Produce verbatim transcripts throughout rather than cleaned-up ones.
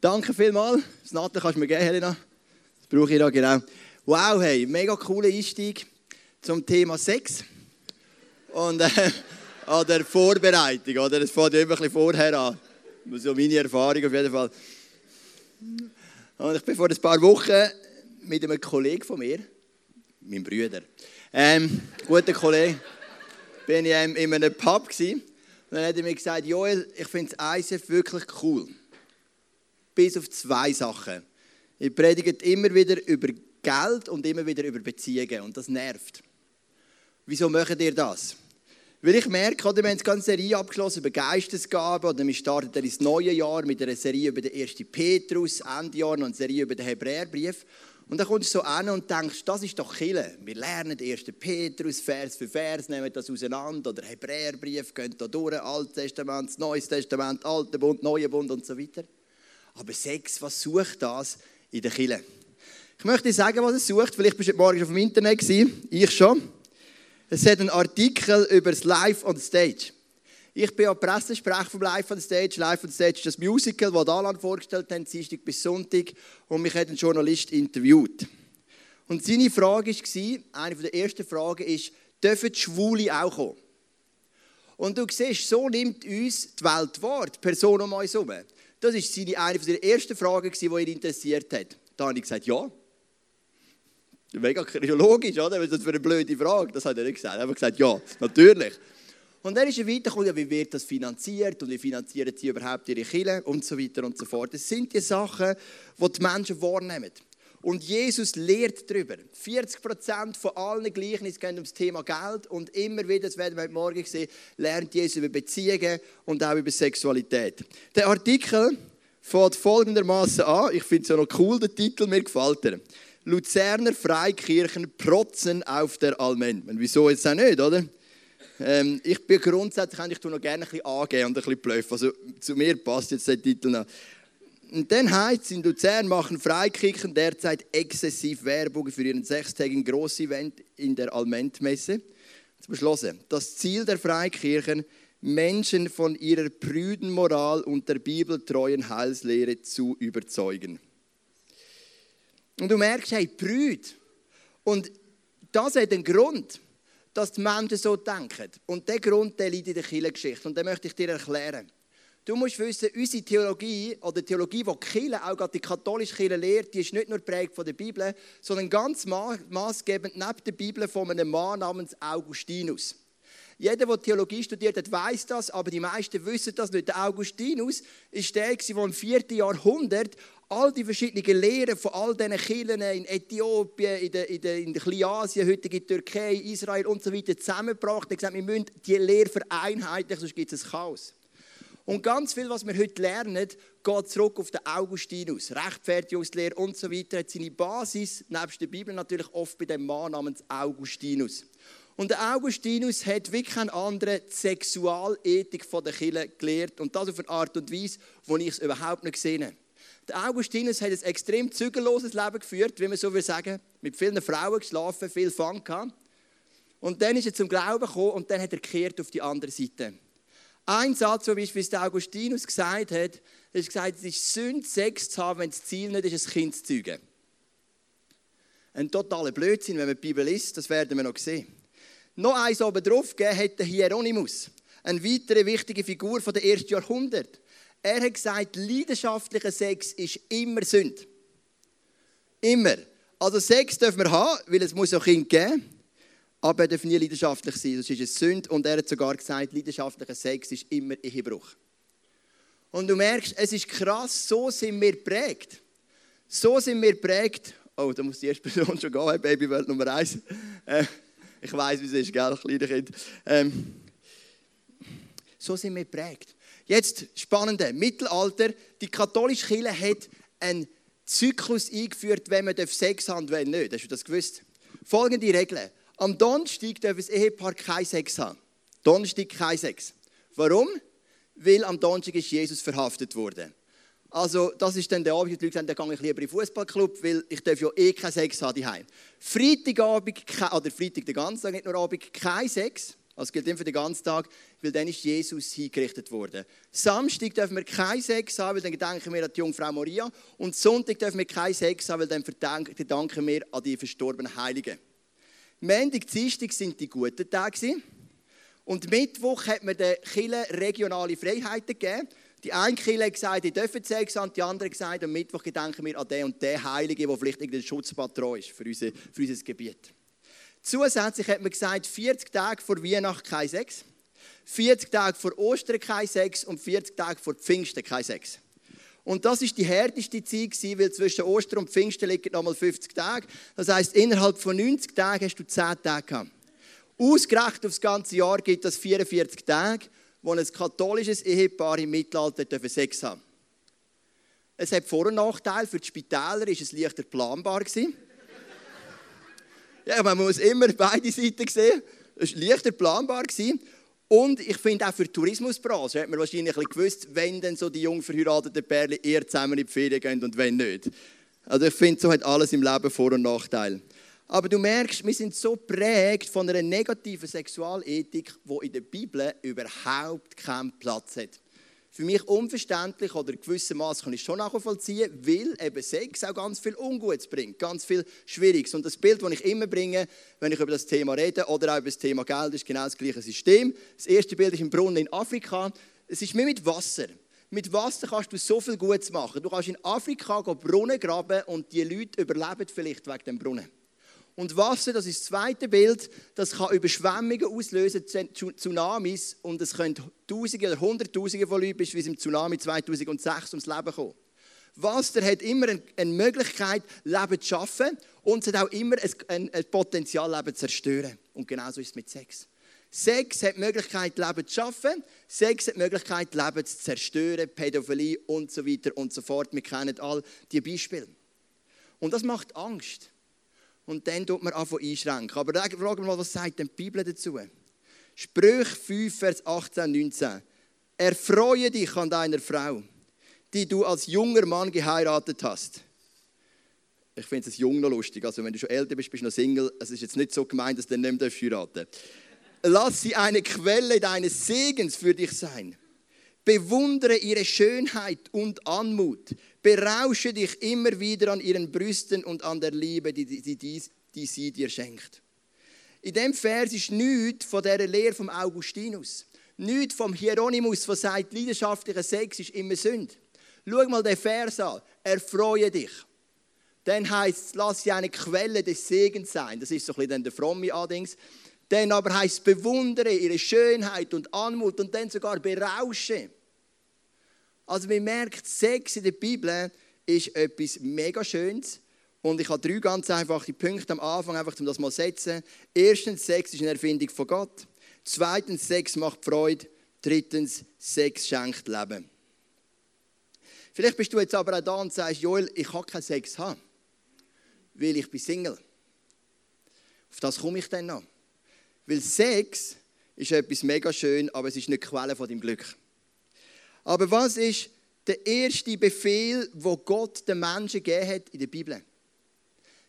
Danke vielmals. Das Nadel kannst du mir geben, Helena. Das brauche ich da genau. Wow, hey, mega cooler Einstieg zum Thema Sex. Und, äh, oder Vorbereitung, oder? Es fängt ja immer ein bisschen vorher an. So meine Erfahrung auf jeden Fall. Und ich bin vor ein paar Wochen mit einem Kollegen von mir, meinem Bruder, ähm, guter Kollege, bin ich ähm, in einem Pub gewesen. Und dann hat er mir gesagt, Joel, ich finde das I S F wirklich cool. Bis auf zwei Sachen. Ihr predigt immer wieder über Geld und immer wieder über Beziehungen. Und das nervt. Wieso macht ihr das? Weil ich merke, oder, wir haben eine ganze Serie abgeschlossen über Geistesgaben, oder wir starten dann ins neue Jahr mit einer Serie über den ersten Petrus, Ende Jahr noch eine Serie über den Hebräerbrief. Und dann kommst du so hin und denkst, das ist doch Chille. Wir lernen den ersten Petrus, Vers für Vers, nehmen das auseinander, oder Hebräerbrief, gehen da durch, Altes Testament, Neues Testament, Alten Bund, Neuen Bund und so weiter. Aber Sex, was sucht das in der Chille? Ich möchte dir sagen, was es sucht. Vielleicht bist du heute Morgen auf dem Internet gewesen, ich schon. Es hat einen Artikel über das Live on Stage. Ich bin ja Pressesprecher vom Live on Stage. Live on Stage ist das Musical, das Alan vorgestellt hat, Dienstag bis Sonntag. Und mich hat ein Journalist interviewt. Und seine Frage war, eine der ersten Fragen ist, dürfen Schwule auch kommen? Und du siehst, so nimmt uns die Welt wahr, die Person um uns herum. Das war seine, eine der ersten Fragen, die ihn interessiert hat. Da habe ich gesagt, ja. Mega logisch, oder? Was ist das für eine blöde Frage? Das hat er nicht gesagt. Er hat gesagt, ja, natürlich. Und dann ist er weitergekommen, ja, wie wird das finanziert und wie finanzieren sie überhaupt ihre Kirche und so weiter und so fort. Das sind die Sachen, die die Menschen wahrnehmen. Und Jesus lehrt darüber. vierzig Prozent von allen Gleichnissen gehen um das Thema Geld und immer wieder, das werden wir heute Morgen sehen, lernt Jesus über Beziehungen und auch über Sexualität. Der Artikel fängt folgendermaßen an. Ich finde es ja noch cool, der Titel, mir gefällt er. Luzerner Freikirchen protzen auf der Allmend. Wieso jetzt auch nicht, oder? Ähm, ich bin grundsätzlich, ich tue noch gerne ein bisschen angeben und ein bisschen blöffen. Also zu mir passt jetzt der Titel noch. Und dann heißt es, in Luzern machen Freikirchen derzeit exzessiv Werbung für ihren sechstägigen Grossevent in der Allment-Messe. Jetzt beschlossen. Das Ziel der Freikirchen, Menschen von ihrer prüden Moral und der bibeltreuen Heilslehre zu überzeugen. Und du merkst, hey, Brüder. Und das hat einen Grund, dass die Menschen so denken. Und dieser Grund, der liegt in der Kirchengeschichte. Und den möchte ich dir erklären. Du musst wissen, unsere Theologie, oder die Theologie, die die Kirche, auch gerade die katholische Kirche lehrt, die ist nicht nur geprägt von der Bibel, sondern ganz ma- maßgebend neben der Bibel von einem Mann namens Augustinus. Jeder, der Theologie studiert hat, weiss das, aber die meisten wissen das nicht. Der Augustinus war der, der im vierten Jahrhundert all die verschiedenen Lehren von all diesen Kirchen in Äthiopien, in der, in der, in der Kleinasien, heutige Türkei, Israel und so weiter zusammengebracht und gesagt, wir müssen diese Lehre vereinheitlichen, sonst gibt es ein Chaos. Und ganz viel, was wir heute lernen, geht zurück auf den Augustinus, Rechtfertigungslehre und so weiter, hat seine Basis, nebst der Bibel natürlich oft bei dem Mann namens Augustinus. Und der Augustinus hat wirklich eine andere Sexualethik von der Kirche gelehrt und das auf eine Art und Weise, wo ich es überhaupt nicht gesehen habe. Der Augustinus hat ein extrem zügelloses Leben geführt, wie man so will sagen, mit vielen Frauen geschlafen, viel Fun gehabt. Und dann ist er zum Glauben gekommen und dann hat er gekehrt auf die andere Seite. Ein Satz, so wie es der Augustinus gesagt hat, ist gesagt, es ist Sünde, Sex zu haben, wenn das Ziel nicht ist, ein Kind zu zeugen. Ein totaler Blödsinn, wenn man die Bibel liest, das werden wir noch sehen. Noch eins oben drauf gegeben hat der Hieronymus, eine weitere wichtige Figur des ersten Jahrhunderts. Er hat gesagt, leidenschaftlicher Sex ist immer Sünde. Immer. Also Sex dürfen wir haben, weil es muss auch Kinder geben. Aber er darf nie leidenschaftlich sein, sonst ist es Sünde. Und er hat sogar gesagt, leidenschaftlicher Sex ist immer Ehebruch. Und du merkst, es ist krass, so sind wir geprägt. So sind wir geprägt. Oh, da muss die erste Person schon gehen, Babywelt Nummer eins. Äh, ich weiss, wie es ist, gell, kleine Kind. Ähm, so sind wir geprägt. Jetzt, spannende, Mittelalter, die katholische Kirche hat einen Zyklus eingeführt, wenn man Sex haben darf, wenn nicht. Hast du das gewusst? Folgende Regeln. Am Donnerstag darf ein Ehepaar keinen Sex haben. Donnerstag kein Sex. Warum? Weil am Donnerstag ist Jesus verhaftet worden. Also das ist dann der Abend, die Leute sagen, dann gehe ich lieber in den Fußballclub, weil ich darf ja eh keinen Sex haben zu Hause. Freitagabend, oder Freitag den ganzen Tag, nicht nur Abend, kein Sex. Das gilt immer für den ganzen Tag, weil dann ist Jesus hingerichtet worden. Samstag dürfen wir keinen Sex haben, weil dann gedenken wir an die Jungfrau Maria. Und Sonntag dürfen wir keinen Sex haben, weil dann gedenken wir an die verstorbenen Heiligen. Montag, Dienstag sind die guten Tage. Und Mittwoch hat man den Kirchen regionale Freiheiten gegeben. Die eine Kirche hat gesagt, ihr dürft Sex haben, die andere hat gesagt, am Mittwoch gedenken wir an den und den Heiligen, der vielleicht irgendein Schutzpatron ist für unser, für unser Gebiet. Zusätzlich hat man gesagt, vierzig Tage vor Weihnachten kein Sex, vierzig Tage vor Ostern kein Sex und vierzig Tage vor Pfingsten kein Sex. Und das war die härteste Zeit, weil zwischen Ostern und Pfingsten liegen nochmal fünfzig Tage. Das heisst, innerhalb von neunzig Tagen hast du zehn Tage gehabt. Ausgerechnet auf das ganze Jahr gibt es vierundvierzig Tage, wo ein katholisches Ehepaar im Mittelalter Sex haben durfte. Es hat Vor- und Nachteile. Für die Spitäler war es leichter planbar. Ja, man muss immer beide Seiten sehen. Es war leichter planbar. Und ich finde auch für die Tourismusbranche hat man wahrscheinlich ein bisschen gewusst, wenn denn so die jung verheirateten Pärchen eher zusammen in die Ferien gehen und wenn nicht. Also ich finde, so hat alles im Leben Vor- und Nachteile. Aber du merkst, wir sind so geprägt von einer negativen Sexualethik, die in der Bibel überhaupt keinen Platz hat. Für mich unverständlich oder gewissermaßen kann ich schon nachvollziehen, weil eben Sex auch ganz viel Ungutes bringt, ganz viel Schwieriges. Und das Bild, das ich immer bringe, wenn ich über das Thema rede oder auch über das Thema Geld, ist genau das gleiche System. Das erste Bild ist im Brunnen in Afrika. Es ist mehr mit Wasser. Mit Wasser kannst du so viel Gutes machen. Du kannst in Afrika Brunnen graben und die Leute überleben vielleicht wegen dem Brunnen. Und Wasser, das ist das zweite Bild, das kann Überschwemmungen auslösen, Tsunamis, und es können Tausende oder Hunderttausende von Leuten, wie es im Tsunami zweitausendsechs ums Leben kommen. Wasser hat immer eine Möglichkeit, Leben zu schaffen, und es hat auch immer ein Potenzial, Leben zu zerstören. Und genauso ist es mit Sex. Sex hat die Möglichkeit, Leben zu schaffen. Sex hat die Möglichkeit, Leben zu zerstören, Pädophilie und so weiter und so fort. Wir kennen all diese Beispiele. Und das macht Angst. Und dann tut man anfangen einschränken. Aber dann fragen wir mal, was sagt denn die Bibel dazu? Sprüche fünf, Vers achtzehn, neunzehn. Erfreue dich an deiner Frau, die du als junger Mann geheiratet hast. Ich finde es jung noch lustig. Also wenn du schon älter bist, bist du noch Single. Es ist jetzt nicht so gemeint, dass du nicht mehr heiraten darfst. Lass sie eine Quelle deines Segens für dich sein. Bewundere ihre Schönheit und Anmut. Berausche dich immer wieder an ihren Brüsten und an der Liebe, die, die, die, die sie dir schenkt. In diesem Vers ist nichts von dieser Lehre vom Augustinus. Nichts vom Hieronymus, der sagt, leidenschaftlicher Sex ist immer Sünde. Schau mal den Vers an. Erfreue dich. Dann heisst es, lass sie eine Quelle des Segens sein. Das ist so ein bisschen der fromme Adings. Dann aber heisst es, bewundere ihre Schönheit und Anmut und dann sogar berausche. Also man merkt, Sex in der Bibel ist etwas mega Schönes. Und ich habe drei ganz einfache Punkte am Anfang, einfach um das mal zu setzen. Erstens, Sex ist eine Erfindung von Gott. Zweitens, Sex macht Freude. Drittens, Sex schenkt Leben. Vielleicht bist du jetzt aber auch da und sagst, Joel, ich kann keinen Sex haben, weil ich bin Single. Auf das komme ich dann noch. Weil Sex ist etwas mega schön, aber es ist nicht die Quelle von deinem Glück. Aber was ist der erste Befehl, den Gott den Menschen gegeben hat in der Bibel?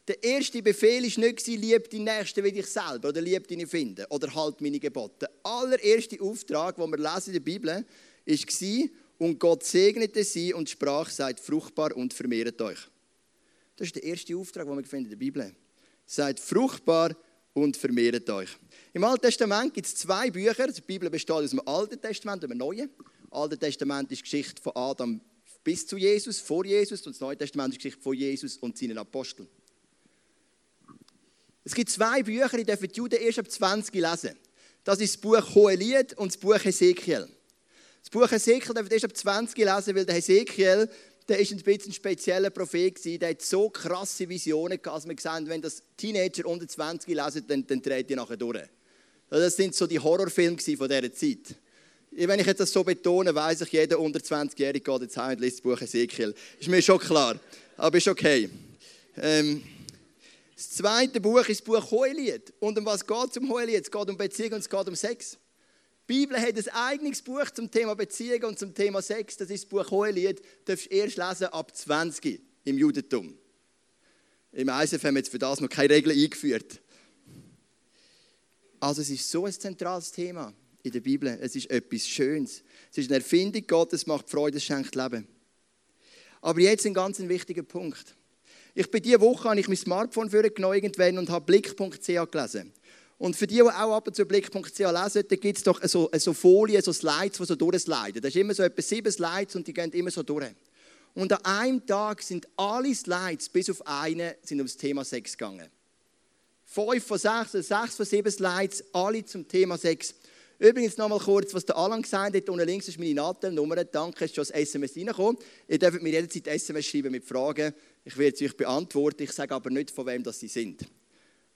Der erste Befehl war nicht, liebe deinen Nächsten wie dich selber oder liebe deine Feinde oder halt meine Gebote. Der allererste Auftrag, den wir lesen in der Bibel, war, und Gott segnete sie und sprach, seid fruchtbar und vermehrt euch. Das ist der erste Auftrag, den wir finden in der Bibel. Seid fruchtbar und vermehrt euch. Im Alten Testament gibt es zwei Bücher. Die Bibel besteht aus dem Alten Testament und dem Neuen. Das Alte Testament ist die Geschichte von Adam bis zu Jesus, vor Jesus. Und das Neue Testament ist die Geschichte von Jesus und seinen Aposteln. Es gibt zwei Bücher, die dürfen die Juden erst ab zwanzig lesen. Das ist das Buch Hohenlied und das Buch Ezekiel. Das Buch Ezekiel dürfen erst ab zwanzig lesen, weil der Ezekiel, der war ein bisschen ein spezieller Prophet. Der hat so krasse Visionen gehabt, dass wir sehen, wenn das Teenager unter zwanzig lesen, dann, dann dreht die nachher durch. Das waren so die Horrorfilme von dieser Zeit. Wenn ich jetzt das so betone, weiss ich, jeder unter zwanzigjährige geht jetzt heim und liest das Buch Ezekiel. Ist mir schon klar, aber ist okay. Ähm, das zweite Buch ist das Buch Hohelied. Und um was geht es um Hohelied? Es geht um Beziehung und es geht um Sex. Die Bibel hat ein eigenes Buch zum Thema Beziehung und zum Thema Sex. Das ist das Buch Hohelied. Das darfst du erst lesen ab zwanzig im Judentum. Im I S F haben wir jetzt für das noch keine Regeln eingeführt. Also es ist so ein zentrales Thema in der Bibel. Es ist etwas Schönes. Es ist eine Erfindung Gottes, macht Freude, schenkt Leben. Aber jetzt ein ganz wichtiger Punkt. Ich bin diese Woche, habe ich mein Smartphone vorgenommen irgendwann und habe Blick Punkt C H gelesen. Und für die, die auch ab und zu Blick Punkt C H lesen, da gibt es doch so, so Folien, so Slides, die so durchsliden. Das ist immer so etwa sieben Slides und die gehen immer so durch. Und an einem Tag sind alle Slides, bis auf eine, sind um das Thema Sex gegangen. Fünf von sechs, sechs von sieben Slides, alle zum Thema Sex. Übrigens nochmal kurz, was der Alan gesagt hat, unten links ist meine Natel-Nummer. Danke, ist schon das S M S reingekommen. Ihr dürft mir jederzeit S M S schreiben mit Fragen. Ich werde sie euch beantworten, ich sage aber nicht, von wem das sie sind.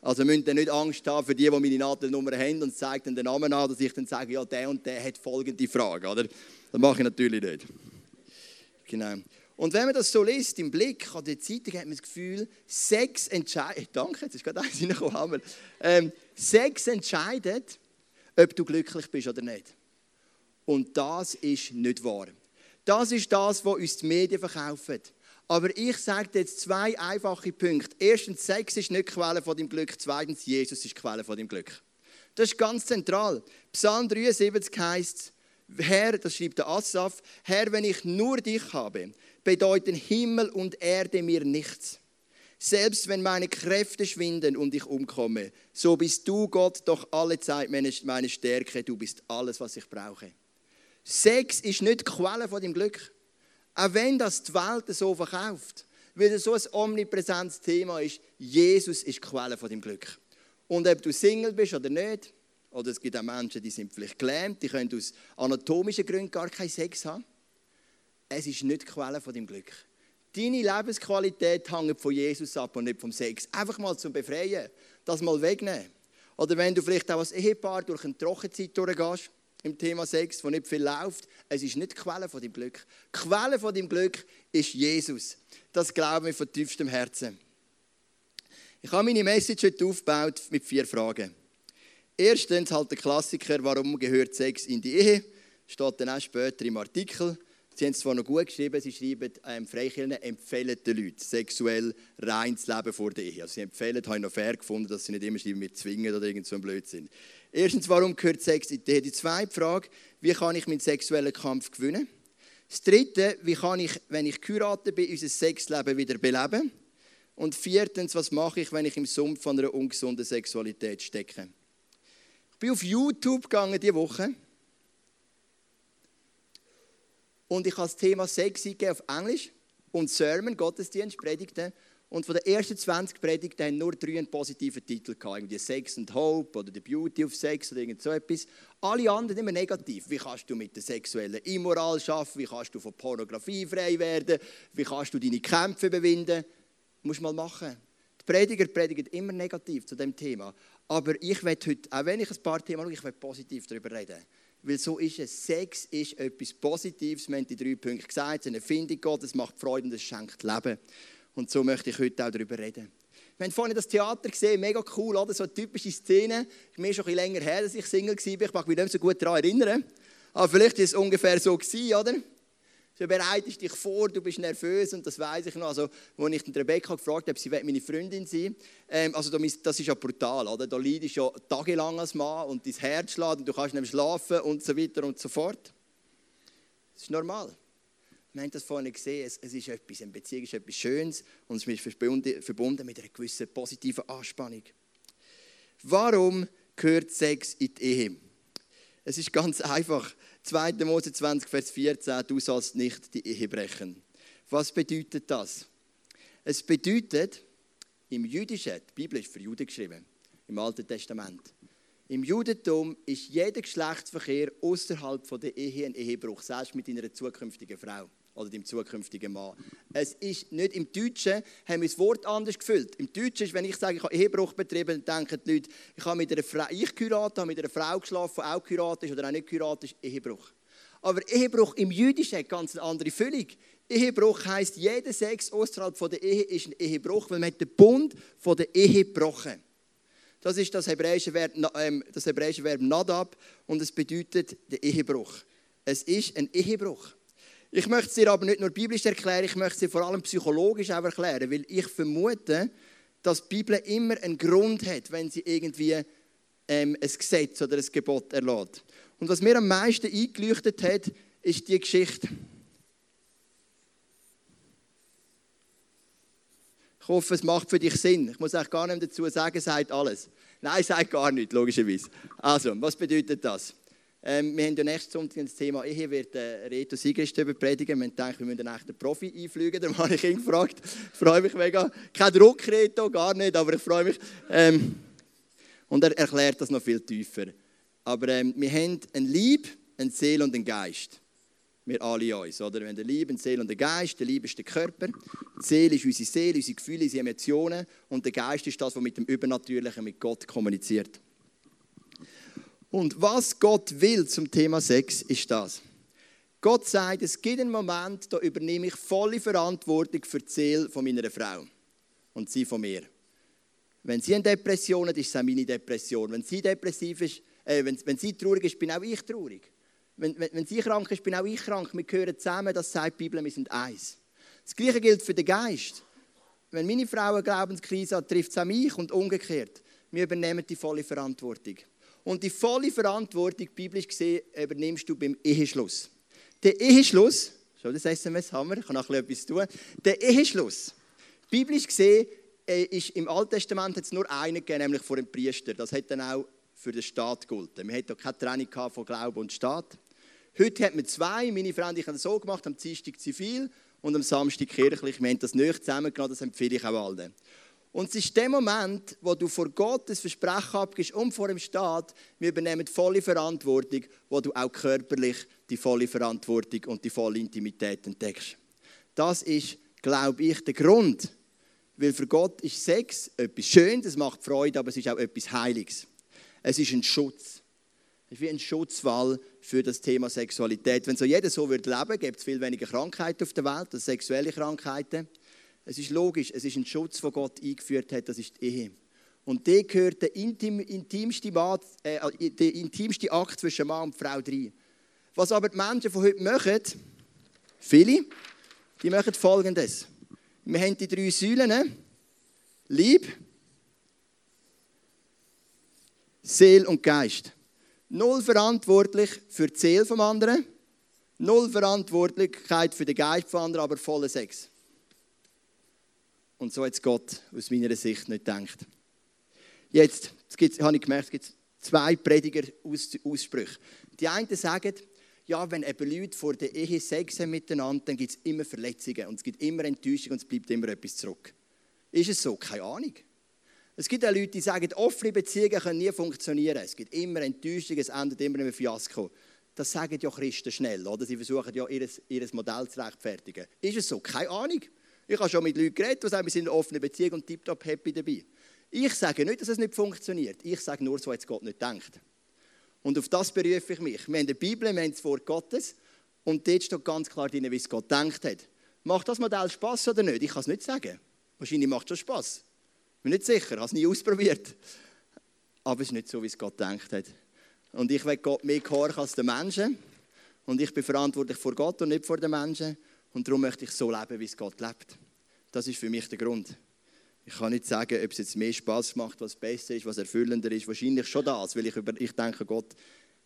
Also müsst ihr nicht Angst haben für die, die meine Nadelnummer haben und zeigt dann den Namen an, dass ich dann sage, ja, der und der hat folgende Frage, oder? Das mache ich natürlich nicht. Genau. Und wenn man das so liest, im Blick an die Zeitung, hat man das Gefühl, Sex entscheidet, danke, jetzt ist gerade eins reingekommen, ähm, Sex entscheidet, ob du glücklich bist oder nicht. Und das ist nicht wahr. Das ist das, was uns die Medien verkaufen. Aber ich sage dir jetzt zwei einfache Punkte. Erstens, Sex ist nicht Quelle von deinem Glück. Zweitens, Jesus ist Quelle von deinem Glück. Das ist ganz zentral. Psalm dreiundsiebzig heisst, Herr, das schreibt der Asaf, Herr, wenn ich nur dich habe, bedeuten Himmel und Erde mir nichts. Selbst wenn meine Kräfte schwinden und ich umkomme, so bist du, Gott, doch alle Zeit meine Stärke. Du bist alles, was ich brauche. Sex ist nicht die Quelle von deinem Glück. Auch wenn das die Welt so verkauft, weil das so ein omnipräsentes Thema ist, Jesus ist die Quelle von deinem Glück. Und ob du Single bist oder nicht, oder es gibt auch Menschen, die sind vielleicht gelähmt, die können aus anatomischen Gründen gar keinen Sex haben, es ist nicht die Quelle von deinem Glück. Deine Lebensqualität hängt von Jesus ab und nicht vom Sex. Einfach mal zum Befreien, das mal wegnehmen. Oder wenn du vielleicht auch als Ehepaar durch eine Trockenzeit durchgehst, im Thema Sex, wo nicht viel läuft. Es ist nicht die Quelle von deinem Glück. Die Quelle von deinem Glück ist Jesus. Das glauben wir von tiefstem Herzen. Ich habe meine Message heute aufgebaut mit vier Fragen. Erstens halt der Klassiker, warum gehört Sex in die Ehe? Steht dann auch später im Artikel. Sie haben es zwar noch gut geschrieben, sie schreiben, ähm, Freikirchen empfehlen den Leuten sexuell reines Leben vor der Ehe. Also sie empfehlen, habe ich noch fair gefunden, dass sie nicht immer schreiben, wir zwingen oder irgend so ein Blödsinn. Erstens, warum gehört Sex in die Ehe? Die zweite Frage, wie kann ich meinen sexuellen Kampf gewinnen? Das dritte, wie kann ich, wenn ich geheiratet bin, unser Sexleben wieder beleben? Und viertens, was mache ich, wenn ich im Sumpf von einer ungesunden Sexualität stecke? Ich bin auf YouTube gegangen diese Woche. Und ich habe das Thema Sex eingegeben auf Englisch und Sermon, Gottesdienst, Predigten. Und von den ersten zwanzig Predigten haben nur drei einen positiven Titel gehabt. Irgendwie Sex and Hope oder The Beauty of Sex oder irgend so etwas. Alle anderen immer negativ. Wie kannst du mit der sexuellen Immoral arbeiten? Wie kannst du von Pornografie frei werden? Wie kannst du deine Kämpfe überwinden? Musst du mal machen. Die Prediger predigen immer negativ zu diesem Thema. Aber ich will heute, auch wenn ich ein paar Themen schaue, ich will positiv darüber reden. Weil so ist es. Sex ist etwas Positives. Wir haben die drei Punkte gesagt. Es ist eine Erfindung Gottes, es macht Freude und es schenkt Leben. Und so möchte ich heute auch darüber reden. Wir haben vorhin das Theater gesehen, mega cool, oder? So eine typische Szene. Mir ist schon ein bisschen länger her, dass ich Single war. Ich mag mich nicht so gut daran erinnern. Aber vielleicht war es ungefähr so, oder? Du bereitest dich vor, du bist nervös und das weiß ich noch. Also, als ich Rebecca gefragt habe, ob sie meine Freundin sein ähm, also das ist ja brutal, oder? Da leidest du ja tagelang als Mann und dein Herz schlägt und du kannst nicht schlafen und so weiter und so fort. Das ist normal. Wir haben das vorhin gesehen, es, es ist etwas, eine Beziehung ist etwas Schönes und es ist verbunden mit einer gewissen positiven Anspannung. Warum gehört Sex in die Ehe? Es ist ganz einfach. zweiter Mose zwanzig, Vers vierzehn, du sollst nicht die Ehe brechen. Was bedeutet das? Es bedeutet, im Jüdischen, die Bibel ist für Juden geschrieben, im Alten Testament, im Judentum ist jeder Geschlechtsverkehr außerhalb der Ehe ein Ehebruch, selbst mit deiner zukünftigen Frau oder deinem zukünftigen Mann. Es ist nicht im Deutschen, haben wir das Wort anders gefüllt. Im Deutschen ist, wenn ich sage, ich habe Ehebruch betrieben, dann denken die Leute, ich habe mit einer Frau, ich geheiratet, habe mit einer Frau geschlafen, die auch geheiratet ist oder auch nicht geheiratet ist, Ehebruch. Aber Ehebruch im Jüdischen hat ganz eine andere Füllung. Ehebruch heisst, jeder Sex außerhalb der Ehe ist ein Ehebruch, weil man den Bund von der Ehe gebrochen. Das ist das hebräische Verb, ähm, das hebräische Verb Nadab und es bedeutet der Ehebruch. Es ist ein Ehebruch. Ich möchte es dir aber nicht nur biblisch erklären, ich möchte es dir vor allem psychologisch auch erklären, weil ich vermute, dass die Bibel immer einen Grund hat, wenn sie irgendwie ähm, ein Gesetz oder ein Gebot erlässt. Und was mir am meisten eingeleuchtet hat, ist die Geschichte. Ich hoffe, es macht für dich Sinn. Ich muss eigentlich gar nicht dazu sagen, sagt alles. Nein, sagt gar nichts, logischerweise. Also, was bedeutet das? Ähm, wir haben ja nächsten Sonntag das Thema Ehe, wird äh, Reto Sigrist darüber predigen. Wir haben gedacht, wir müssen einen Profi einfliegen, darum habe ich ihn gefragt. Ich freue mich mega. Kein Druck, Reto, gar nicht, aber ich freue mich. Ähm, und er erklärt das noch viel tiefer. Aber ähm, wir haben ein Leib, eine Seele und einen Geist. Wir alle uns, oder? Wir haben ein Leib, eine Seele und einen Geist. Der Leib ist der Körper, die Seele ist unsere Seele, unsere Gefühle, unsere Emotionen und der Geist ist das, was mit dem Übernatürlichen, mit Gott kommuniziert. Und was Gott will zum Thema Sex, ist das. Gott sagt, es gibt einen Moment, da übernehme ich volle Verantwortung für die Seele von meiner Frau und sie von mir. Wenn sie eine Depression hat, ist es auch meine Depression. Wenn sie depressiv ist, äh, wenn, wenn sie traurig ist, bin auch ich traurig. Wenn, wenn, wenn sie krank ist, bin auch ich krank. Wir gehören zusammen, das sagt die Bibel, wir sind eins. Das Gleiche gilt für den Geist. Wenn meine Frau eine Glaubenskrise hat, trifft es auch mich und umgekehrt. Wir übernehmen die volle Verantwortung. Und die volle Verantwortung, biblisch gesehen, übernimmst du beim Eheschluss. Der Eheschluss, schon das S M S haben wir, ich kann noch etwas tun. Der Eheschluss, biblisch gesehen, ist im Alten Testament hat es nur einen gegeben, nämlich vor dem Priester. Das hat dann auch für den Staat gegolten. Man hatte keine Trennung von Glauben und Staat. Heute hat man zwei. Meine Freunde haben das so gemacht, am Dienstag zivil und am Samstag kirchlich. Wir haben das nicht zusammengenommen, das empfehle ich auch allen. Und es ist der Moment, wo du vor Gott das Versprechen abgibst und vor dem Staat, wir übernehmen die volle Verantwortung, wo du auch körperlich die volle Verantwortung und die volle Intimität entdeckst. Das ist, glaube ich, der Grund. Weil für Gott ist Sex etwas Schönes, es macht Freude, aber es ist auch etwas Heiliges. Es ist ein Schutz. Es ist wie ein Schutzwall für das Thema Sexualität. Wenn so jeder so leben würde, gäbe es viel weniger Krankheiten auf der Welt, also sexuelle Krankheiten. Es ist logisch, es ist ein Schutz, den Gott eingeführt hat, das ist die Ehe. Und da gehört der intim, intimste, Mann, äh, der intimste Akt zwischen Mann und Frau rein. Was aber die Menschen von heute machen, viele, die machen Folgendes. Wir haben die drei Säulen, Leib, Seele und Geist. Null verantwortlich für die Seele des anderen, null Verantwortlichkeit für den Geist des anderen, aber voller Sex. Und so hat es Gott aus meiner Sicht nicht gedacht. Jetzt, jetzt habe ich gemerkt, es gibt zwei Prediger-Aussprüche. Die einen sagen, ja, wenn eben Leute vor der Ehe Sex haben miteinander, dann gibt es immer Verletzungen und es gibt immer Enttäuschung und es bleibt immer etwas zurück. Ist es so? Keine Ahnung. Es gibt auch Leute, die sagen, offene Beziehungen können nie funktionieren. Es gibt immer Enttäuschungen, es endet immer in einem Fiasko. Das sagen ja Christen schnell, oder? Sie versuchen ja, ihr, ihr Modell zu rechtfertigen. Ist es so? Keine Ahnung. Ich habe schon mit Leuten geredet, die sagen, wir sind in einer offenen Beziehung und tiptop happy dabei. Ich sage nicht, dass es nicht funktioniert. Ich sage nur, so hat es Gott nicht gedacht. Und auf das berufe ich mich. Wir haben die Bibel, wir haben das Wort Gottes und dort steht ganz klar drin, wie es Gott gedacht hat. Macht das Modell Spass oder nicht? Ich kann es nicht sagen. Wahrscheinlich macht es schon Spass. Ich bin nicht sicher, ich habe es nie ausprobiert. Aber es ist nicht so, wie es Gott gedacht hat. Und ich will Gott mehr gehorchen als den Menschen. Und ich bin verantwortlich vor Gott und nicht vor den Menschen. Und darum möchte ich so leben, wie es Gott lebt. Das ist für mich der Grund. Ich kann nicht sagen, ob es jetzt mehr Spass macht, was besser ist, was erfüllender ist. Wahrscheinlich schon das, weil ich, über, ich denke, Gott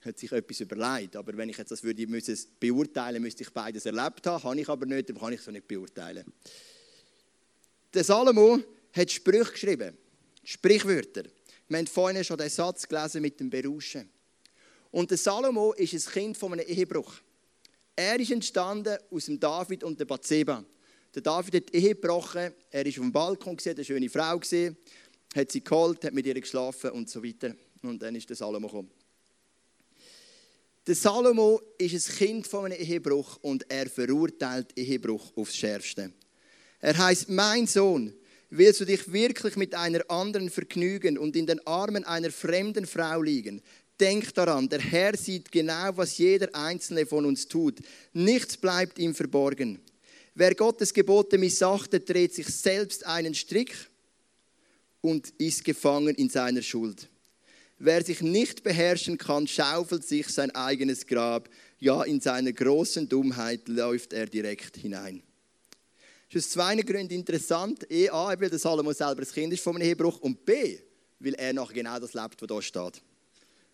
hat sich etwas überlegt. Aber wenn ich jetzt das würde, müsste es beurteilen, müsste ich beides erlebt haben. Habe ich aber nicht, dann kann ich es nicht beurteilen. Der Salomo hat Sprüche geschrieben, Sprichwörter. Wir haben vorhin schon den Satz gelesen mit dem Berauschen. Und der Salomo ist ein Kind von einem Ehebruch. Er ist entstanden aus dem David und der Batseba. Der David hat die Ehe gebrochen, er war auf dem Balkon, hat eine schöne Frau gesehen, hat sie geholt, hat mit ihr geschlafen und so weiter. Und dann ist der Salomo gekommen. Der Salomo ist ein Kind von einem Ehebruch und er verurteilt Ehebruch aufs Schärfste. Er heißt: Mein Sohn, willst du dich wirklich mit einer anderen vergnügen und in den Armen einer fremden Frau liegen? Denk daran, der Herr sieht genau, was jeder Einzelne von uns tut. Nichts bleibt ihm verborgen. Wer Gottes Gebote missachtet, dreht sich selbst einen Strick und ist gefangen in seiner Schuld. Wer sich nicht beherrschen kann, schaufelt sich sein eigenes Grab. Ja, in seiner großen Dummheit läuft er direkt hinein. Das ist aus zwei Gründen interessant. E, A, weil der Salomo selber das Kind ist von einem Ehebruch. Und B, weil er nach genau das lebt, was da steht.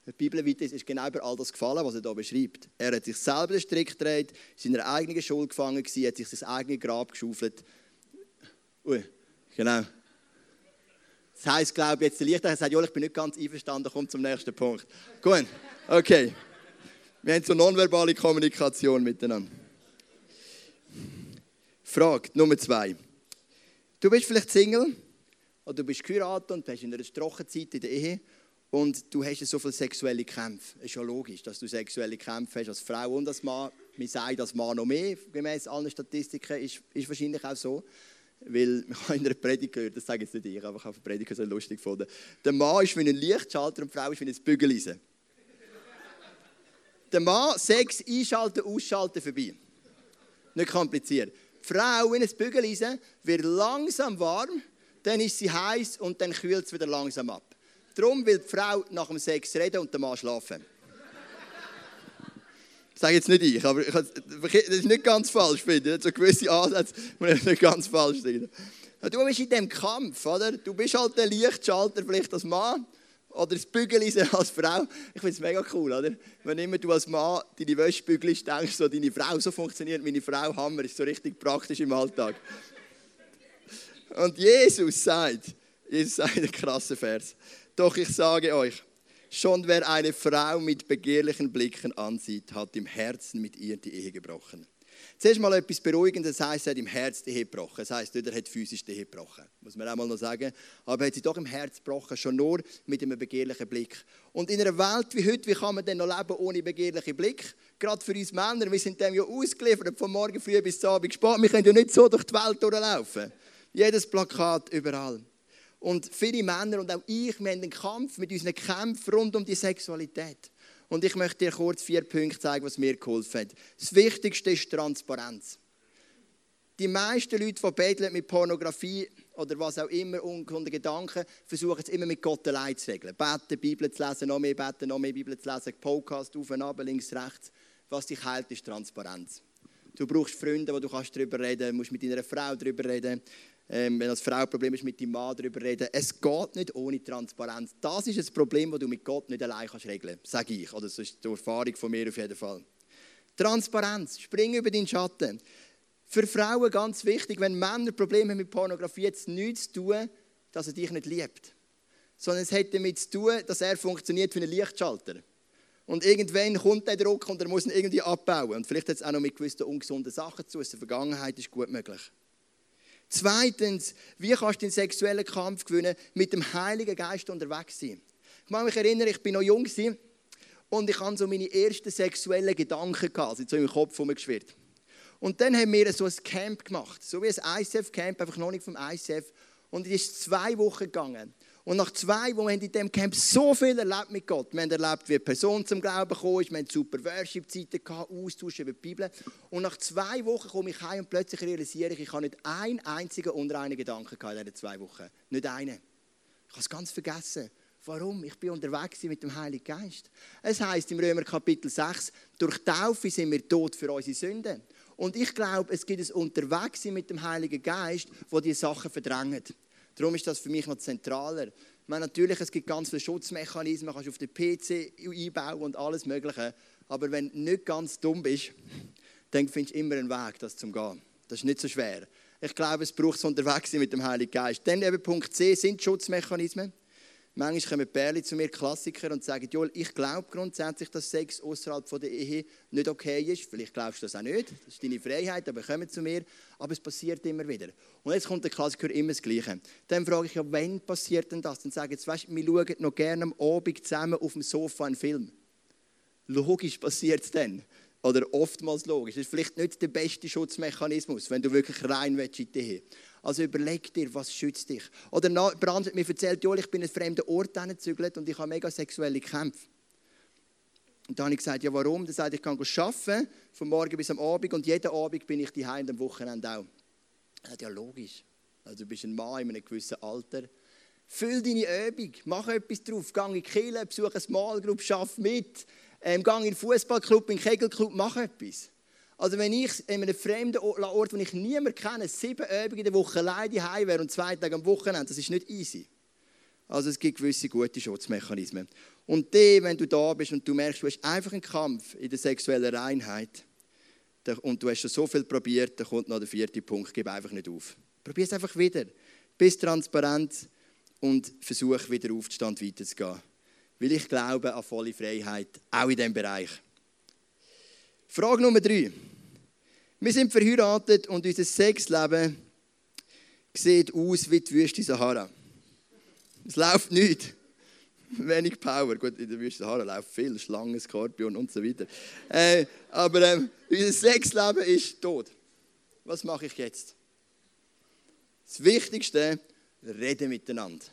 Die Bibel weiter ist genau über all das gefallen, was er hier beschreibt. Er hat sich selber den Strick gedreht, in seiner eigenen Schuld gefangen gewesen, hat sich sein eigenes Grab geschaufelt. Ui, genau. Das heisst, glaube ich, jetzt der Lichter sagt, Joel, ich bin nicht ganz einverstanden, komm zum nächsten Punkt. Gut, okay. Wir haben so nonverbale Kommunikation miteinander. Frage Nummer zwei. Du bist vielleicht Single, oder du bist geheiratet und bist in einer Trockenzeit in der Ehe und du hast so viele sexuelle Kämpfe. Es ist ja logisch, dass du sexuelle Kämpfe hast als Frau und als Mann. Wir sagen das Mann noch mehr, gemäß allen Statistiken, ist, ist wahrscheinlich auch so. Weil, ich habe in einer Predigt gehört, das sage jetzt nicht ich, aber ich habe eine Predigt so lustig gefunden. Der Mann ist wie ein Lichtschalter und die Frau ist wie ein Bügeleisen. Der Mann, Sex, einschalten, ausschalten, vorbei. Nicht kompliziert. Die Frau in ein Bügeleisen wird langsam warm, dann ist sie heiß und dann kühlt es wieder langsam ab. Darum will die Frau nach dem Sex reden und der Mann schlafen. Das sage jetzt nicht ich, aber ich, das ist nicht ganz falsch, finde ich. So gewisse Ansätze, die nicht ganz falsch sind. Du bist in diesem Kampf, oder? Du bist halt der Lichtschalter, vielleicht als Mann oder das Bügeleisen als Frau. Ich finde es mega cool, oder? Wenn immer du als Mann deine Wäsche bügelst, denkst du, so, deine Frau, so funktioniert meine Frau, Hammer, ist so richtig praktisch im Alltag. Und Jesus sagt, Jesus sagt einen krassen Vers, doch ich sage euch, schon wer eine Frau mit begehrlichen Blicken ansieht, hat im Herzen mit ihr die Ehe gebrochen. Zuerst mal etwas Beruhigendes, das heisst, er hat im Herzen die Ehe gebrochen. Das heisst nicht, er hat physisch die Ehe gebrochen, muss man auch mal noch sagen. Aber er hat sie doch im Herzen gebrochen, schon nur mit einem begehrlichen Blick. Und in einer Welt wie heute, wie kann man denn noch leben ohne begehrlichen Blick? Gerade für uns Männer, wir sind dem ja ausgeliefert, von morgen früh bis zum Abend spät. Wir können ja nicht so durch die Welt durchlaufen. Jedes Plakat, überall. Und viele Männer und auch ich, wir haben einen Kampf mit unseren Kämpfen rund um die Sexualität. Und ich möchte dir kurz vier Punkte zeigen, was mir geholfen hat. Das Wichtigste ist Transparenz. Die meisten Leute, die betteln mit Pornografie oder was auch immer, ungesunden Gedanken, versuchen es immer mit Gott allein zu regeln. Beten, Bibel zu lesen, noch mehr beten, noch mehr Bibel zu lesen, Podcast auf und ab, links, rechts. Was dich heilt, ist Transparenz. Du brauchst Freunde, wo du kannst darüber reden kannst, musst mit deiner Frau darüber reden. Ähm, wenn das Frauenproblem ist, mit deinem Mann darüber reden. Es geht nicht ohne Transparenz. Das ist ein Problem, das du mit Gott nicht allein kannst regeln, sage ich. Oder das ist die Erfahrung von mir auf jeden Fall. Transparenz. Spring über deinen Schatten. Für Frauen ganz wichtig, wenn Männer Probleme mit Pornografie jetzt nichts zu tun, dass er dich nicht liebt. Sondern es hat damit zu tun, dass er funktioniert wie ein Lichtschalter. Und irgendwann kommt der Druck und er muss ihn irgendwie abbauen. Und vielleicht hat es auch noch mit gewissen ungesunden Sachen zu tun. Aus der Vergangenheit ist gut möglich. Zweitens, wie kannst du den sexuellen Kampf gewinnen, mit dem Heiligen Geist unterwegs sein? Ich kann mich erinnern, ich war noch jung und ich hatte so meine ersten sexuellen Gedanken, also so im Kopf herumgeschwirrt. Und dann haben wir so ein Camp gemacht, so wie ein I C F-Camp, einfach noch nicht vom I C F. Und es ist zwei Wochen gegangen. Und nach zwei Wochen haben wir in diesem Camp so viel erlebt mit Gott. Wir haben erlebt, wie eine Person zum Glauben gekommen ist. Wir hatten super Worship-Zeiten, Austausch über die Bibel. Und nach zwei Wochen komme ich heim und plötzlich realisiere ich, ich habe nicht einen einzigen unreinen Gedanken gehabt in diesen zwei Wochen. Nicht einen. Ich habe es ganz vergessen. Warum? Ich bin unterwegs mit dem Heiligen Geist. Es heisst im Römer Kapitel sechs, durch Taufe sind wir tot für unsere Sünden. Und ich glaube, es gibt ein Unterwegssein mit dem Heiligen Geist, das diese Sachen verdrängt. Darum ist das für mich noch zentraler. Ich meine, natürlich, es gibt ganz viele Schutzmechanismen, man kann auf den P C einbauen und alles Mögliche. Aber wenn du nicht ganz dumm bist, dann findest du immer einen Weg, das zu gehen. Das ist nicht so schwer. Ich glaube, es braucht so unterwegs mit dem Heiligen Geist. Dann eben Punkt C sind Schutzmechanismen. Manchmal kommen Perle zu mir, Klassiker, und sagen, Joel, ich glaube grundsätzlich, dass Sex außerhalb der Ehe nicht okay ist. Vielleicht glaubst du das auch nicht, das ist deine Freiheit, aber komm zu mir. Aber es passiert immer wieder. Und jetzt kommt der Klassiker immer das Gleiche. Dann frage ich, ja, wann passiert denn das? Dann sagen jetzt, weißt du, wir schauen noch gerne am Abend zusammen auf dem Sofa einen Film. Logisch passiert es dann. Oder oftmals logisch. Das ist vielleicht nicht der beste Schutzmechanismus, wenn du wirklich rein willst in die Ehe. Also überleg dir, was schützt dich. Oder Brand hat mir erzählt, Joel, ich bin in einen fremden Ort hingezügelt und ich habe mega sexuelle Kämpfe. Und dann habe ich gesagt, ja warum? Dann sagte ich, ich kann arbeiten, von morgen bis am Abend und jeden Abend bin ich daheim und am Wochenende auch. Er sagt, ja logisch. Also du bist ein Mann in einem gewissen Alter. Füll deine Übung, mach etwas drauf, geh in die Kirche, besuche eine Small Group, arbeite mit. Ähm, gang in den Fußballclub, in den Kegelclub, mach etwas. Also wenn ich in einem fremden Ort, den ich niemand kenne, sieben Abende in der Woche alleine daheim wäre und zwei Tage am Wochenende, das ist nicht easy. Also es gibt gewisse gute Schutzmechanismen. Und die, wenn du da bist und du merkst, du hast einfach einen Kampf in der sexuellen Reinheit und du hast schon so viel probiert, dann kommt noch der vierte Punkt, gib einfach nicht auf. Probier es einfach wieder. Bist transparent und versuch wieder aufzustand weiterzugehen. Weil ich glaube an volle Freiheit, auch in diesem Bereich. Frage Nummer drei. Wir sind verheiratet und unser Sexleben sieht aus wie die Wüste Sahara. Es läuft nichts. Wenig Power. Gut, in der Wüste Sahara läuft viel. Schlangen, Skorpion und so weiter. Äh, aber äh, unser Sexleben ist tot. Was mache ich jetzt? Das Wichtigste, reden miteinander.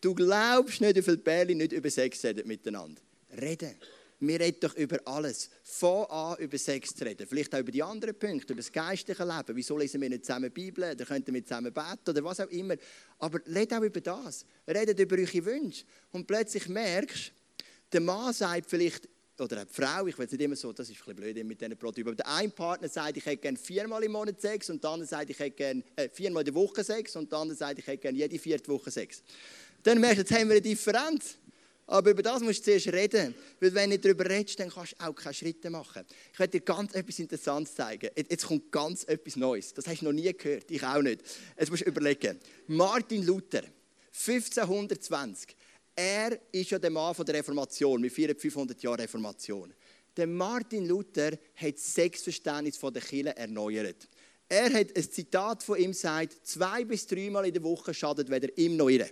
Du glaubst nicht, wie viele Pärchen nicht über Sex reden miteinander. Reden. Wir reden doch über alles. Fang an, über Sex zu reden. Vielleicht auch über die anderen Punkte, über das geistliche Leben. Wieso lesen wir nicht zusammen die Bibel? Oder könnten wir zusammen beten? Oder was auch immer. Aber redet auch über das. Redet über eure Wünsche. Und plötzlich merkst du, der Mann sagt vielleicht, oder die Frau, ich weiß nicht immer so, das ist ein bisschen blöd mit diesen Prototypen, aber der eine Partner sagt, ich hätte gerne viermal im Monat Sex und der andere sagt, ich hätte gerne äh, viermal in der Woche Sex und der andere sagt, ich hätte gerne jede vierte Woche Sex. Dann merkst du, jetzt haben wir eine Differenz. Aber über das musst du zuerst reden. Weil wenn du nicht darüber redest, dann kannst du auch keine Schritte machen. Ich werde dir ganz etwas Interessantes zeigen. Jetzt kommt ganz etwas Neues. Das hast du noch nie gehört. Ich auch nicht. Jetzt musst du überlegen. Martin Luther, fünfzehnhundertzwanzig. Er ist ja der Mann der Reformation. Wir feiern fünfhundert Jahre Reformation. Der Martin Luther hat das Sexverständnis von der Kirche erneuert. Er hat ein Zitat von ihm gesagt, zwei bis dreimal in der Woche schadet weder ihm noch ihr.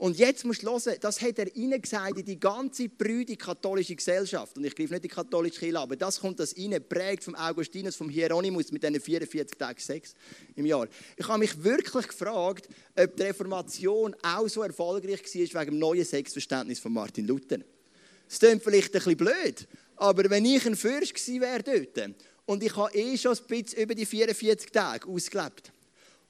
Und jetzt musst du hören, das hat er hineingesagt in die ganze prüde katholische Gesellschaft. Und ich greife nicht die katholische Kirche an, aber das kommt das rein, prägt vom Augustinus, vom Hieronymus mit diesen vierundvierzig Tagen Sex im Jahr. Ich habe mich wirklich gefragt, ob die Reformation auch so erfolgreich war wegen dem neuen Sexverständnis von Martin Luther. Das klingt vielleicht ein bisschen blöd, aber wenn ich ein Fürst gewesen wäre dort und ich habe eh schon ein bisschen über die vierundvierzig Tage ausgelebt,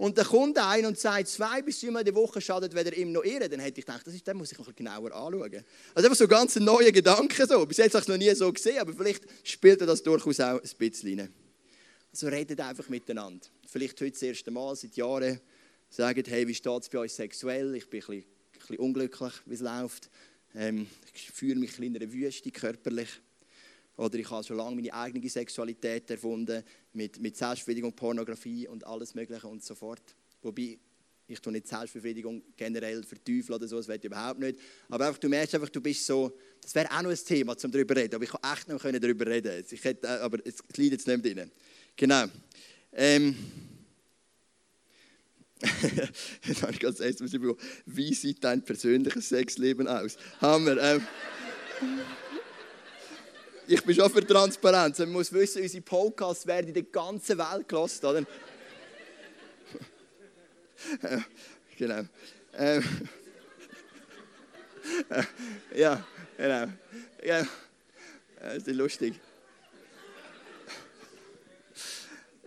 und dann kommt ein und sagt, zwei bis dreimal die Woche schadet weder ihm noch ihr. Dann hätte ich gedacht, das ist, den muss ich noch ein bisschen genauer anschauen. Also einfach so ganz neue Gedanken. So. Bis jetzt habe ich es noch nie so gesehen, aber vielleicht spielt er das durchaus auch ein bisschen rein. Also redet einfach miteinander. Vielleicht heute das erste Mal seit Jahren. Sagt, hey, wie steht es bei euch sexuell? Ich bin ein bisschen, ein bisschen unglücklich, wie es läuft. Ähm, ich fühle mich ein bisschen in einer Wüste körperlich. Oder ich habe schon lange meine eigene Sexualität erfunden, mit, mit Selbstbefriedigung, Pornografie und alles Mögliche und so fort. Wobei, ich tue nicht Selbstbefriedigung generell verteufeln oder so, das will ich überhaupt nicht. Aber einfach, du merkst einfach, du bist so, das wäre auch noch ein Thema, um darüber zu reden, aber ich kann echt noch darüber reden. Ich hätte, aber es liegt jetzt nicht drin. Genau. Ähm. Jetzt habe ich ganz ehrlich gesagt, wie sieht dein persönliches Sexleben aus? Hammer. Ähm. Ich bin schon für Transparenz. Man muss wissen, unsere Podcasts werden in der ganzen Welt gehört, oder? äh, genau. Äh, äh, ja, genau. Ja, das ist lustig.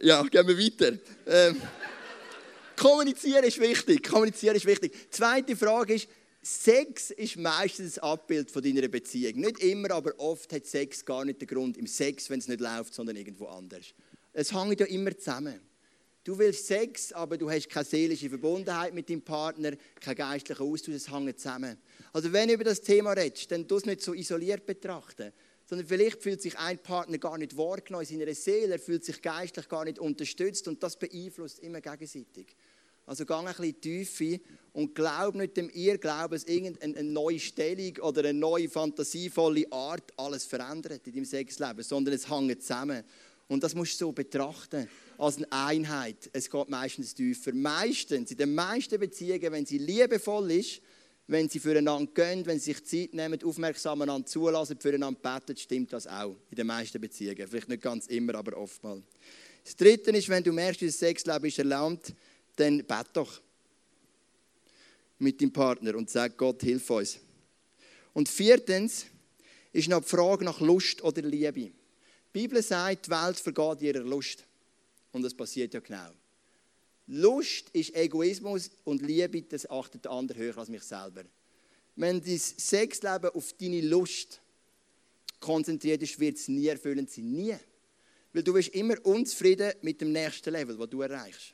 Ja, gehen wir weiter. Äh, kommunizieren ist wichtig. Kommunizieren ist wichtig. Die zweite Frage ist, Sex ist meistens ein Abbild von deiner Beziehung. Nicht immer, aber oft hat Sex gar nicht den Grund im Sex, wenn es nicht läuft, sondern irgendwo anders. Es hängt ja immer zusammen. Du willst Sex, aber du hast keine seelische Verbundenheit mit deinem Partner, keinen geistlichen Austausch, es hängt zusammen. Also wenn du über das Thema redest, dann tust du es nicht so isoliert betrachten, sondern vielleicht fühlt sich ein Partner gar nicht wahrgenommen in seiner Seele, er fühlt sich geistlich gar nicht unterstützt und das beeinflusst immer gegenseitig. Also geh ein bisschen tiefer und glaub nicht dem Irrglauben, dass irgendeine neue Stellung oder eine neue fantasievolle Art alles verändert in deinem Sexleben, sondern es hängt zusammen. Und das musst du so betrachten, als eine Einheit. Es geht meistens tiefer. Meistens, in den meisten Beziehungen, wenn sie liebevoll ist, wenn sie füreinander gehen, wenn sie sich Zeit nehmen, aufmerksam einander zulassen, füreinander beten, stimmt das auch in den meisten Beziehungen. Vielleicht nicht ganz immer, aber oftmals. Das Dritte ist, wenn du merkst, dass das Sexleben ist erlaubt, dann bete doch mit deinem Partner und sag, Gott, hilf uns. Und viertens ist noch die Frage nach Lust oder Liebe. Die Bibel sagt, die Welt vergeht ihrer Lust. Und das passiert ja genau. Lust ist Egoismus und Liebe, das achtet der andere höher als mich selber. Wenn dein Sexleben auf deine Lust konzentriert ist, wird es nie erfüllend sein. Nie. Weil du bist immer unzufrieden mit dem nächsten Level, das du erreichst.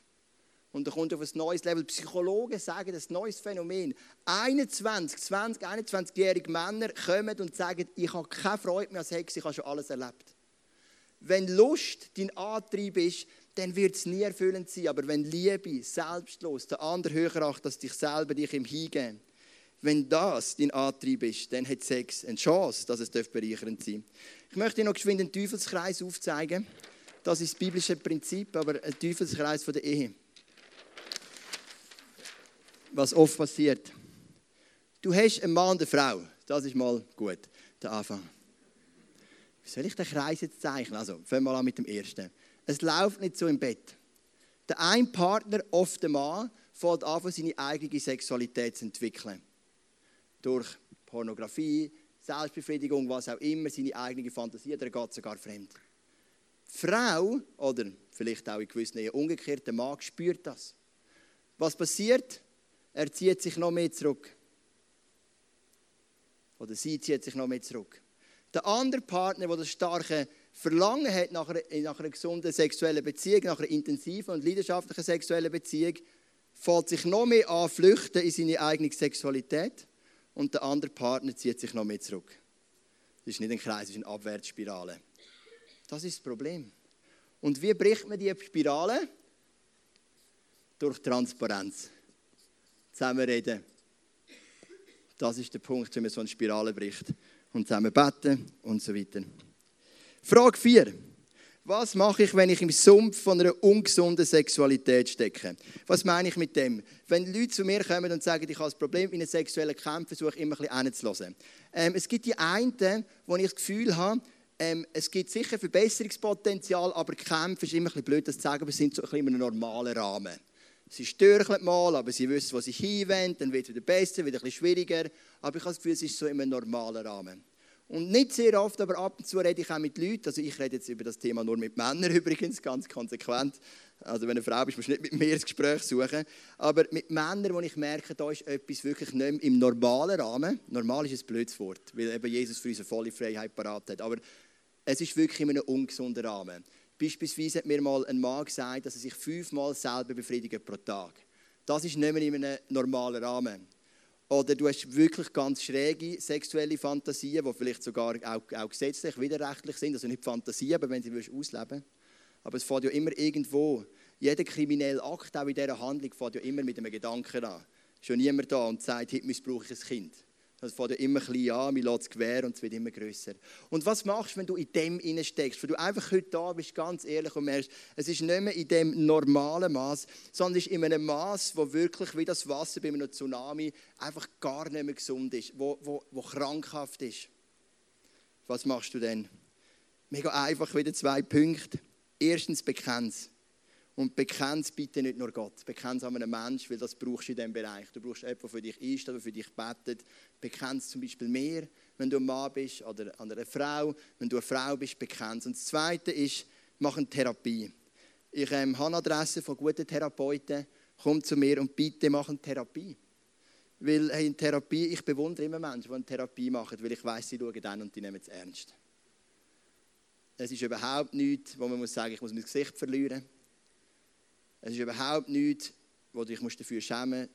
Und er kommt auf ein neues Level. Psychologen sagen, das ist ein neues Phänomen. einundzwanzig, zwanzig, einundzwanzigjährige Männer kommen und sagen, ich habe keine Freude mehr als Sex, ich habe schon alles erlebt. Wenn Lust dein Antrieb ist, dann wird es nie erfüllend sein. Aber wenn Liebe, selbstlos, der andere höher achtet als dich selber, dich ihm hingeben, wenn das dein Antrieb ist, dann hat Sex eine Chance, dass es bereichernd sein darf. Ich möchte noch geschwind einen Teufelskreis aufzeigen. Das ist das biblische Prinzip, aber ein Teufelskreis von der Ehe. Was oft passiert. Du hast einen Mann und eine Frau. Das ist mal gut, der Anfang. Wie soll ich den Kreis jetzt zeichnen? Also, fangen wir mal an mit dem ersten. Es läuft nicht so im Bett. Der eine Partner, oft der Mann, fängt an, seine eigene Sexualität zu entwickeln. Durch Pornografie, Selbstbefriedigung, was auch immer, seine eigene Fantasie, der geht sogar fremd. Die Frau, oder vielleicht auch in gewissen Ehen umgekehrt, der Mann spürt das. Was passiert? Er zieht sich noch mehr zurück. Oder sie zieht sich noch mehr zurück. Der andere Partner, der das starke Verlangen hat nach einer, nach einer gesunden sexuellen Beziehung, nach einer intensiven und leidenschaftlichen sexuellen Beziehung, fällt sich noch mehr an, flüchten in seine eigene Sexualität. Und der andere Partner zieht sich noch mehr zurück. Das ist nicht ein Kreis, das ist eine Abwärtsspirale. Das ist das Problem. Und wie bricht man diese Spirale? Durch Transparenz. Zusammenreden. Das ist der Punkt, wenn man so eine Spirale bricht. Und zusammen beten und so weiter. Frage vier. Was mache ich, wenn ich im Sumpf von einer ungesunden Sexualität stecke? Was meine ich mit dem? Wenn Leute zu mir kommen und sagen, ich habe ein Problem in einem sexuellen Kampf, versuche ich immer ein bisschen hinzuhören. Ähm, es gibt die einen, wo ich das Gefühl habe, Ähm, es gibt sicher Verbesserungspotenzial, aber Kämpfe ist immer ein bisschen blöd, das zu sagen, aber es sind so ein bisschen in einem normalen Rahmen. Sie störcheln mal, aber sie wissen, was ich hinwende, dann wird es wieder besser, wieder ein bisschen schwieriger. Aber ich habe das Gefühl, es ist so in einem normalen Rahmen. Und nicht sehr oft, aber ab und zu rede ich auch mit Leuten, also ich rede jetzt über das Thema nur mit Männern übrigens, ganz konsequent. Also wenn eine Frau bist, musst du nicht mit mir das Gespräch suchen. Aber mit Männern, wo ich merke, da ist etwas wirklich nicht mehr im normalen Rahmen. Normal ist ein blödes Wort, weil eben Jesus für uns eine volle Freiheit parat hat. Aber es ist wirklich in einem ungesunden Rahmen. Beispielsweise hat mir mal ein Mann gesagt, dass er sich fünfmal selber befriedigt pro Tag. Das ist nicht mehr in einem normalen Rahmen. Oder du hast wirklich ganz schräge sexuelle Fantasien, die vielleicht sogar auch, auch gesetzlich widerrechtlich sind. Also nicht Fantasien, aber wenn sie ausleben willst. Aber es fängt ja immer irgendwo. Jeder kriminelle Akt, auch in dieser Handlung, fängt ja immer mit einem Gedanken an. Schon niemand da und sagt, heute missbrauche ich ein Kind. Das fängt ja immer klein an, man lässt es gewähren und es wird immer grösser. Und was machst du, wenn du in dem hineinsteckst? Wenn du einfach heute da bist, ganz ehrlich und merkst, es ist nicht mehr in dem normalen Maß, sondern es ist in einem Maß, wo wirklich wie das Wasser bei einem Tsunami einfach gar nicht mehr gesund ist, wo, wo, wo krankhaft ist. Was machst du denn? Mega einfach, wieder zwei Punkte. Erstens, bekenn's. Und bekenn's bitte nicht nur Gott. Bekenn's an einem Menschen, weil das brauchst du in diesem Bereich. Du brauchst jemanden, der für dich einsteht, der für dich betet. Bekenn's zum Beispiel mehr, wenn du ein Mann bist oder an einer Frau. Wenn du eine Frau bist, bekenn's. Und das Zweite ist, mach eine Therapie. Ich ähm, habe Adressen von guten Therapeuten. Komm zu mir und bitte mach eine Therapie. Weil hey, in Therapie, ich bewundere immer Menschen, die eine Therapie machen, weil ich weiss, sie schauen an und die nehmen es ernst. Es ist überhaupt nichts, wo man muss sagen, ich muss mein Gesicht verlieren. Es ist überhaupt nichts, wo ich mich dafür schämen muss.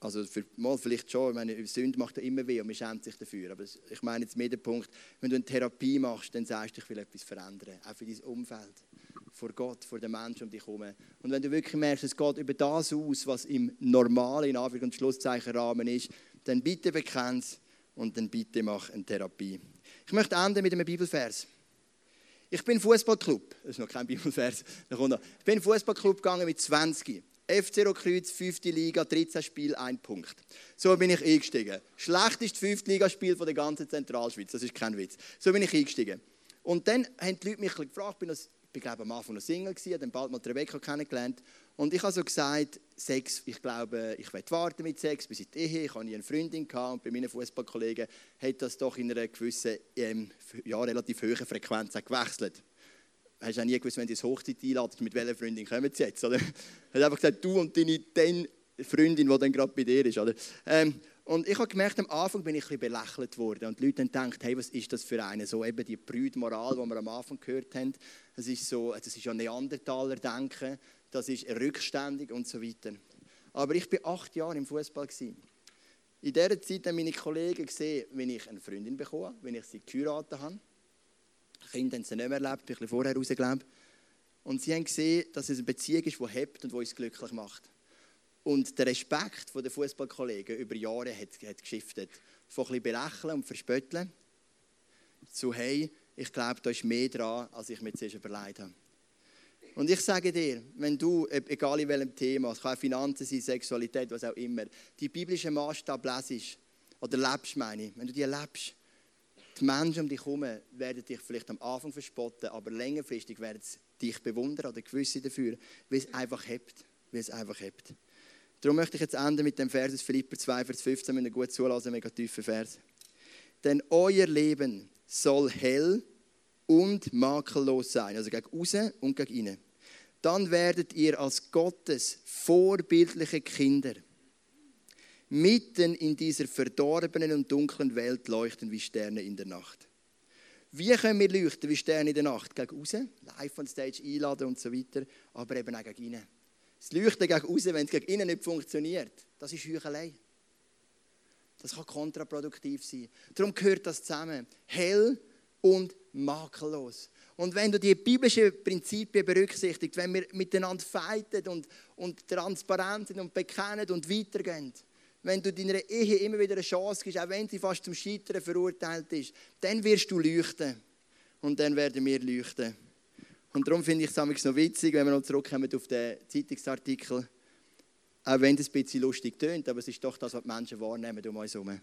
Also für, mal vielleicht schon, ich meine, Sünde macht ja immer weh und man schämt sich dafür. Aber ich meine jetzt mehr den Punkt, wenn du eine Therapie machst, dann sagst du, ich will etwas verändern. Auch für dein Umfeld, vor Gott, vor den Menschen um dich herum. Und wenn du wirklich merkst, es geht über das aus, was im normalen, in Anführungs- und Schlusszeichen-Rahmen ist, dann bitte bekenn's und dann bitte mach eine Therapie. Ich möchte enden mit einem Bibelvers. Ich bin Fußballclub, das ist noch kein Bibelvers, da kommt noch. Ich bin Fußballclub gegangen mit zwanzig. F C Rotkreuz, fünfte Liga, dreizehn Spiele, ein Punkt. So bin ich eingestiegen. Schlechtestes fünfte Ligaspiel von der ganzen Zentralschweiz, das ist kein Witz. So bin ich eingestiegen. Und dann haben die Leute mich gefragt, ich war, ich glaube, am Anfang noch Single, dann bald mal Rebecca kennengelernt. Und ich habe so gesagt, Sex, ich glaube, ich werde warten mit Sex, bis in die Ehe, ich habe nie eine Freundin gehabt und bei meinen Fußballkollegen hat das doch in einer gewissen, ähm, ja, relativ hohen Frequenz auch gewechselt. Hast du auch nie gewusst, wenn du ins Hochzeit einladest, mit welcher Freundin kommen sie jetzt, oder? Er hat einfach gesagt, du und deine dann Freundin, die dann gerade bei dir ist, oder? Ähm, Und ich habe gemerkt, am Anfang bin ich ein bisschen belächelt worden. Und die Leute haben gedacht, hey, was ist das für eine? So eben die Brüdmoral, die wir am Anfang gehört haben. Das ist so, das ist ja Neandertaler-Denken. das ist rückständig und so weiter. Aber ich war acht Jahre im Fußball. In dieser Zeit haben meine Kollegen gesehen, wenn ich eine Freundin bekomme, wenn ich sie geheiratet habe. Kinder haben sie nicht mehr erlebt, ich habe vorher rausgelebt. Und sie haben gesehen, dass es eine Beziehung ist, die hebt und die uns glücklich macht. Und der Respekt der Fußballkollegen über Jahre hat, hat geschiftet. Von ein bisschen belächeln und verspötteln zu «Hey, ich glaube, da ist mehr dran, als ich mir zuerst überlegt habe». Und ich sage dir, wenn du, egal in welchem Thema, es kann Finanzen sein, Sexualität, was auch immer, die biblischen Maßstab lesest, oder lebst, meine ich, wenn du die lebst, die Menschen um dich herum werden dich vielleicht am Anfang verspotten, aber längerfristig werden sie dich bewundern oder gewisse dafür, weil es einfach hebt, weil es einfach hebt. Darum möchte ich jetzt enden mit dem Vers aus Philipp zwei, Vers fünfzehn, wenn ihr gut zuhört, mega tiefer Vers. Denn euer Leben soll hell und makellos sein, also gegen außen und gegen innen. Dann werdet ihr als Gottes vorbildliche Kinder mitten in dieser verdorbenen und dunklen Welt leuchten wie Sterne in der Nacht. Wie können wir leuchten wie Sterne in der Nacht? Gegen außen, live on stage einladen und so weiter, aber eben auch gegen innen. Das Leuchten gegen außen, wenn es gegen innen nicht funktioniert, das ist Heuchelei. Das kann kontraproduktiv sein. Darum gehört das zusammen. Hell und makellos. Und wenn du die biblischen Prinzipien berücksichtigst, wenn wir miteinander fighten und, und transparent sind und bekennen und weitergehen, wenn du deiner Ehe immer wieder eine Chance gibst, auch wenn sie fast zum Scheitern verurteilt ist, dann wirst du leuchten. Und dann werden wir leuchten. Und darum finde ich es noch witzig, wenn wir noch zurückkommen auf den Zeitungsartikel, auch wenn das ein bisschen lustig tönt, aber es ist doch das, was die Menschen wahrnehmen um uns herum.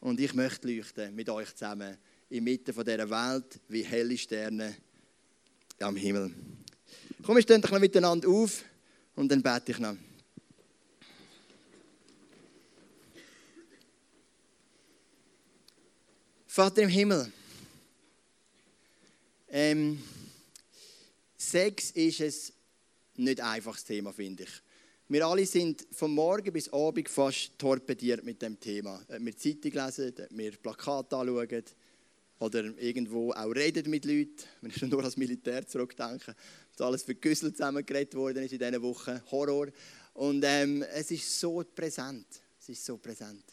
Und ich möchte leuchten mit euch zusammen, inmitten von dieser Welt, wie helle Sterne am Himmel. Komm, wir stehen doch noch miteinander auf und dann bete ich noch. Vater im Himmel, ähm, Sex ist ein nicht einfaches Thema, finde ich. Wir alle sind von morgen bis abend fast torpediert mit dem Thema. Wir Zeitung lesen, wir Plakate anschauen oder irgendwo auch reden mit Leuten. Wenn ich nur als Militär zurückdenke, dass alles für Güssel zusammengeredet worden ist in diesen Wochen. Horror. Und ähm, es ist so präsent. Es ist so präsent.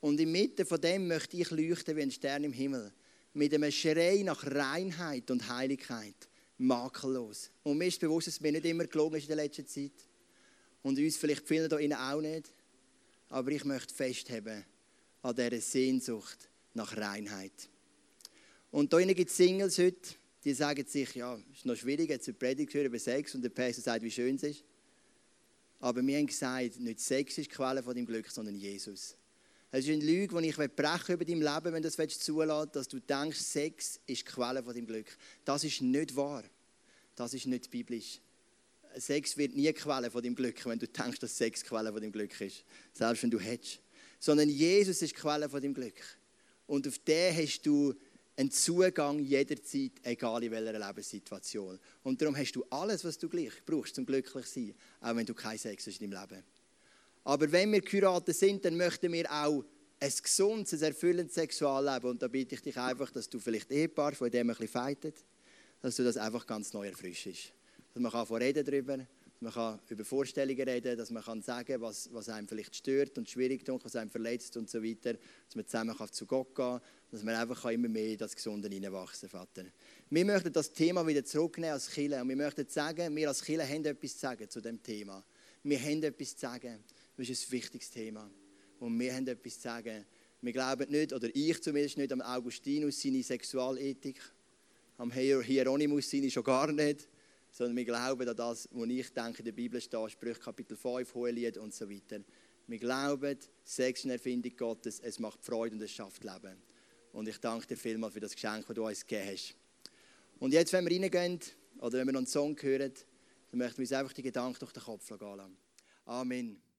Und inmitten von dem möchte ich leuchten wie ein Stern im Himmel. Mit einem Schrei nach Reinheit und Heiligkeit. Makellos. Und mir ist bewusst, dass es mir nicht immer gelungen ist in der letzten Zeit. Und uns vielleicht viele da innen auch nicht. Aber ich möchte festhalten an dieser Sehnsucht nach Reinheit. Und da innen gibt es Singles heute, die sagen sich, ja, es ist noch schwierig, jetzt eine Predigt zu hören über Sex und der Pastor sagt, wie schön es ist. Aber wir haben gesagt, nicht Sex ist die Quelle von deinem Glück, sondern Jesus. Es ist eine Lüge, die ich brechen über dein Leben, wenn du das zulässt, dass du denkst, Sex ist die Quelle von deinem Glück. Das ist nicht wahr. Das ist nicht biblisch. Sex wird nie Quelle von deinem Glück, wenn du denkst, dass Sex Quelle von deinem Glück ist. Selbst wenn du hättest. Sondern Jesus ist die Quelle von deinem Glück. Und auf den hast du einen Zugang jederzeit, egal in welcher Lebenssituation. Und darum hast du alles, was du gleich brauchst, um glücklich zu sein, auch wenn du keinen Sex hast in deinem Leben. Aber wenn wir geheiratet sind, dann möchten wir auch ein gesundes, ein erfüllendes Sexualleben. Und da bitte ich dich einfach, dass du vielleicht Ehepaar, von dem ein bisschen fightet, dass du das einfach ganz neu erfrischst. Dass man darüber reden kann, dass man kann über Vorstellungen reden kann, dass man kann sagen kann, was, was einem vielleicht stört und schwierig tut, was einem verletzt und so weiter. Dass man zusammen kann zu Gott gehen kann, dass man einfach immer mehr in das Gesunde hineinwachsen kann, Vater. Wir möchten das Thema wieder zurücknehmen als Kirche. Und wir möchten sagen, wir als Kirche haben etwas zu sagen zu diesem Thema. Wir haben etwas zu sagen. Das ist ein wichtiges Thema. Und wir haben etwas zu sagen. Wir glauben nicht, oder ich zumindest nicht, am Augustinus seine Sexualethik, am Hieronymus seine schon gar nicht, sondern wir glauben an das, was ich denke, in der Bibel steht, Sprüche Kapitel fünf, Hohenlied und so weiter. Wir glauben, Sex ist eine Erfindung Gottes, es macht Freude und es schafft Leben. Und ich danke dir vielmals für das Geschenk, das du uns gegeben hast. Und jetzt, wenn wir reingehen, oder wenn wir noch einen Song hören, dann möchten wir uns einfach die Gedanken durch den Kopf gehen lassen. Amen.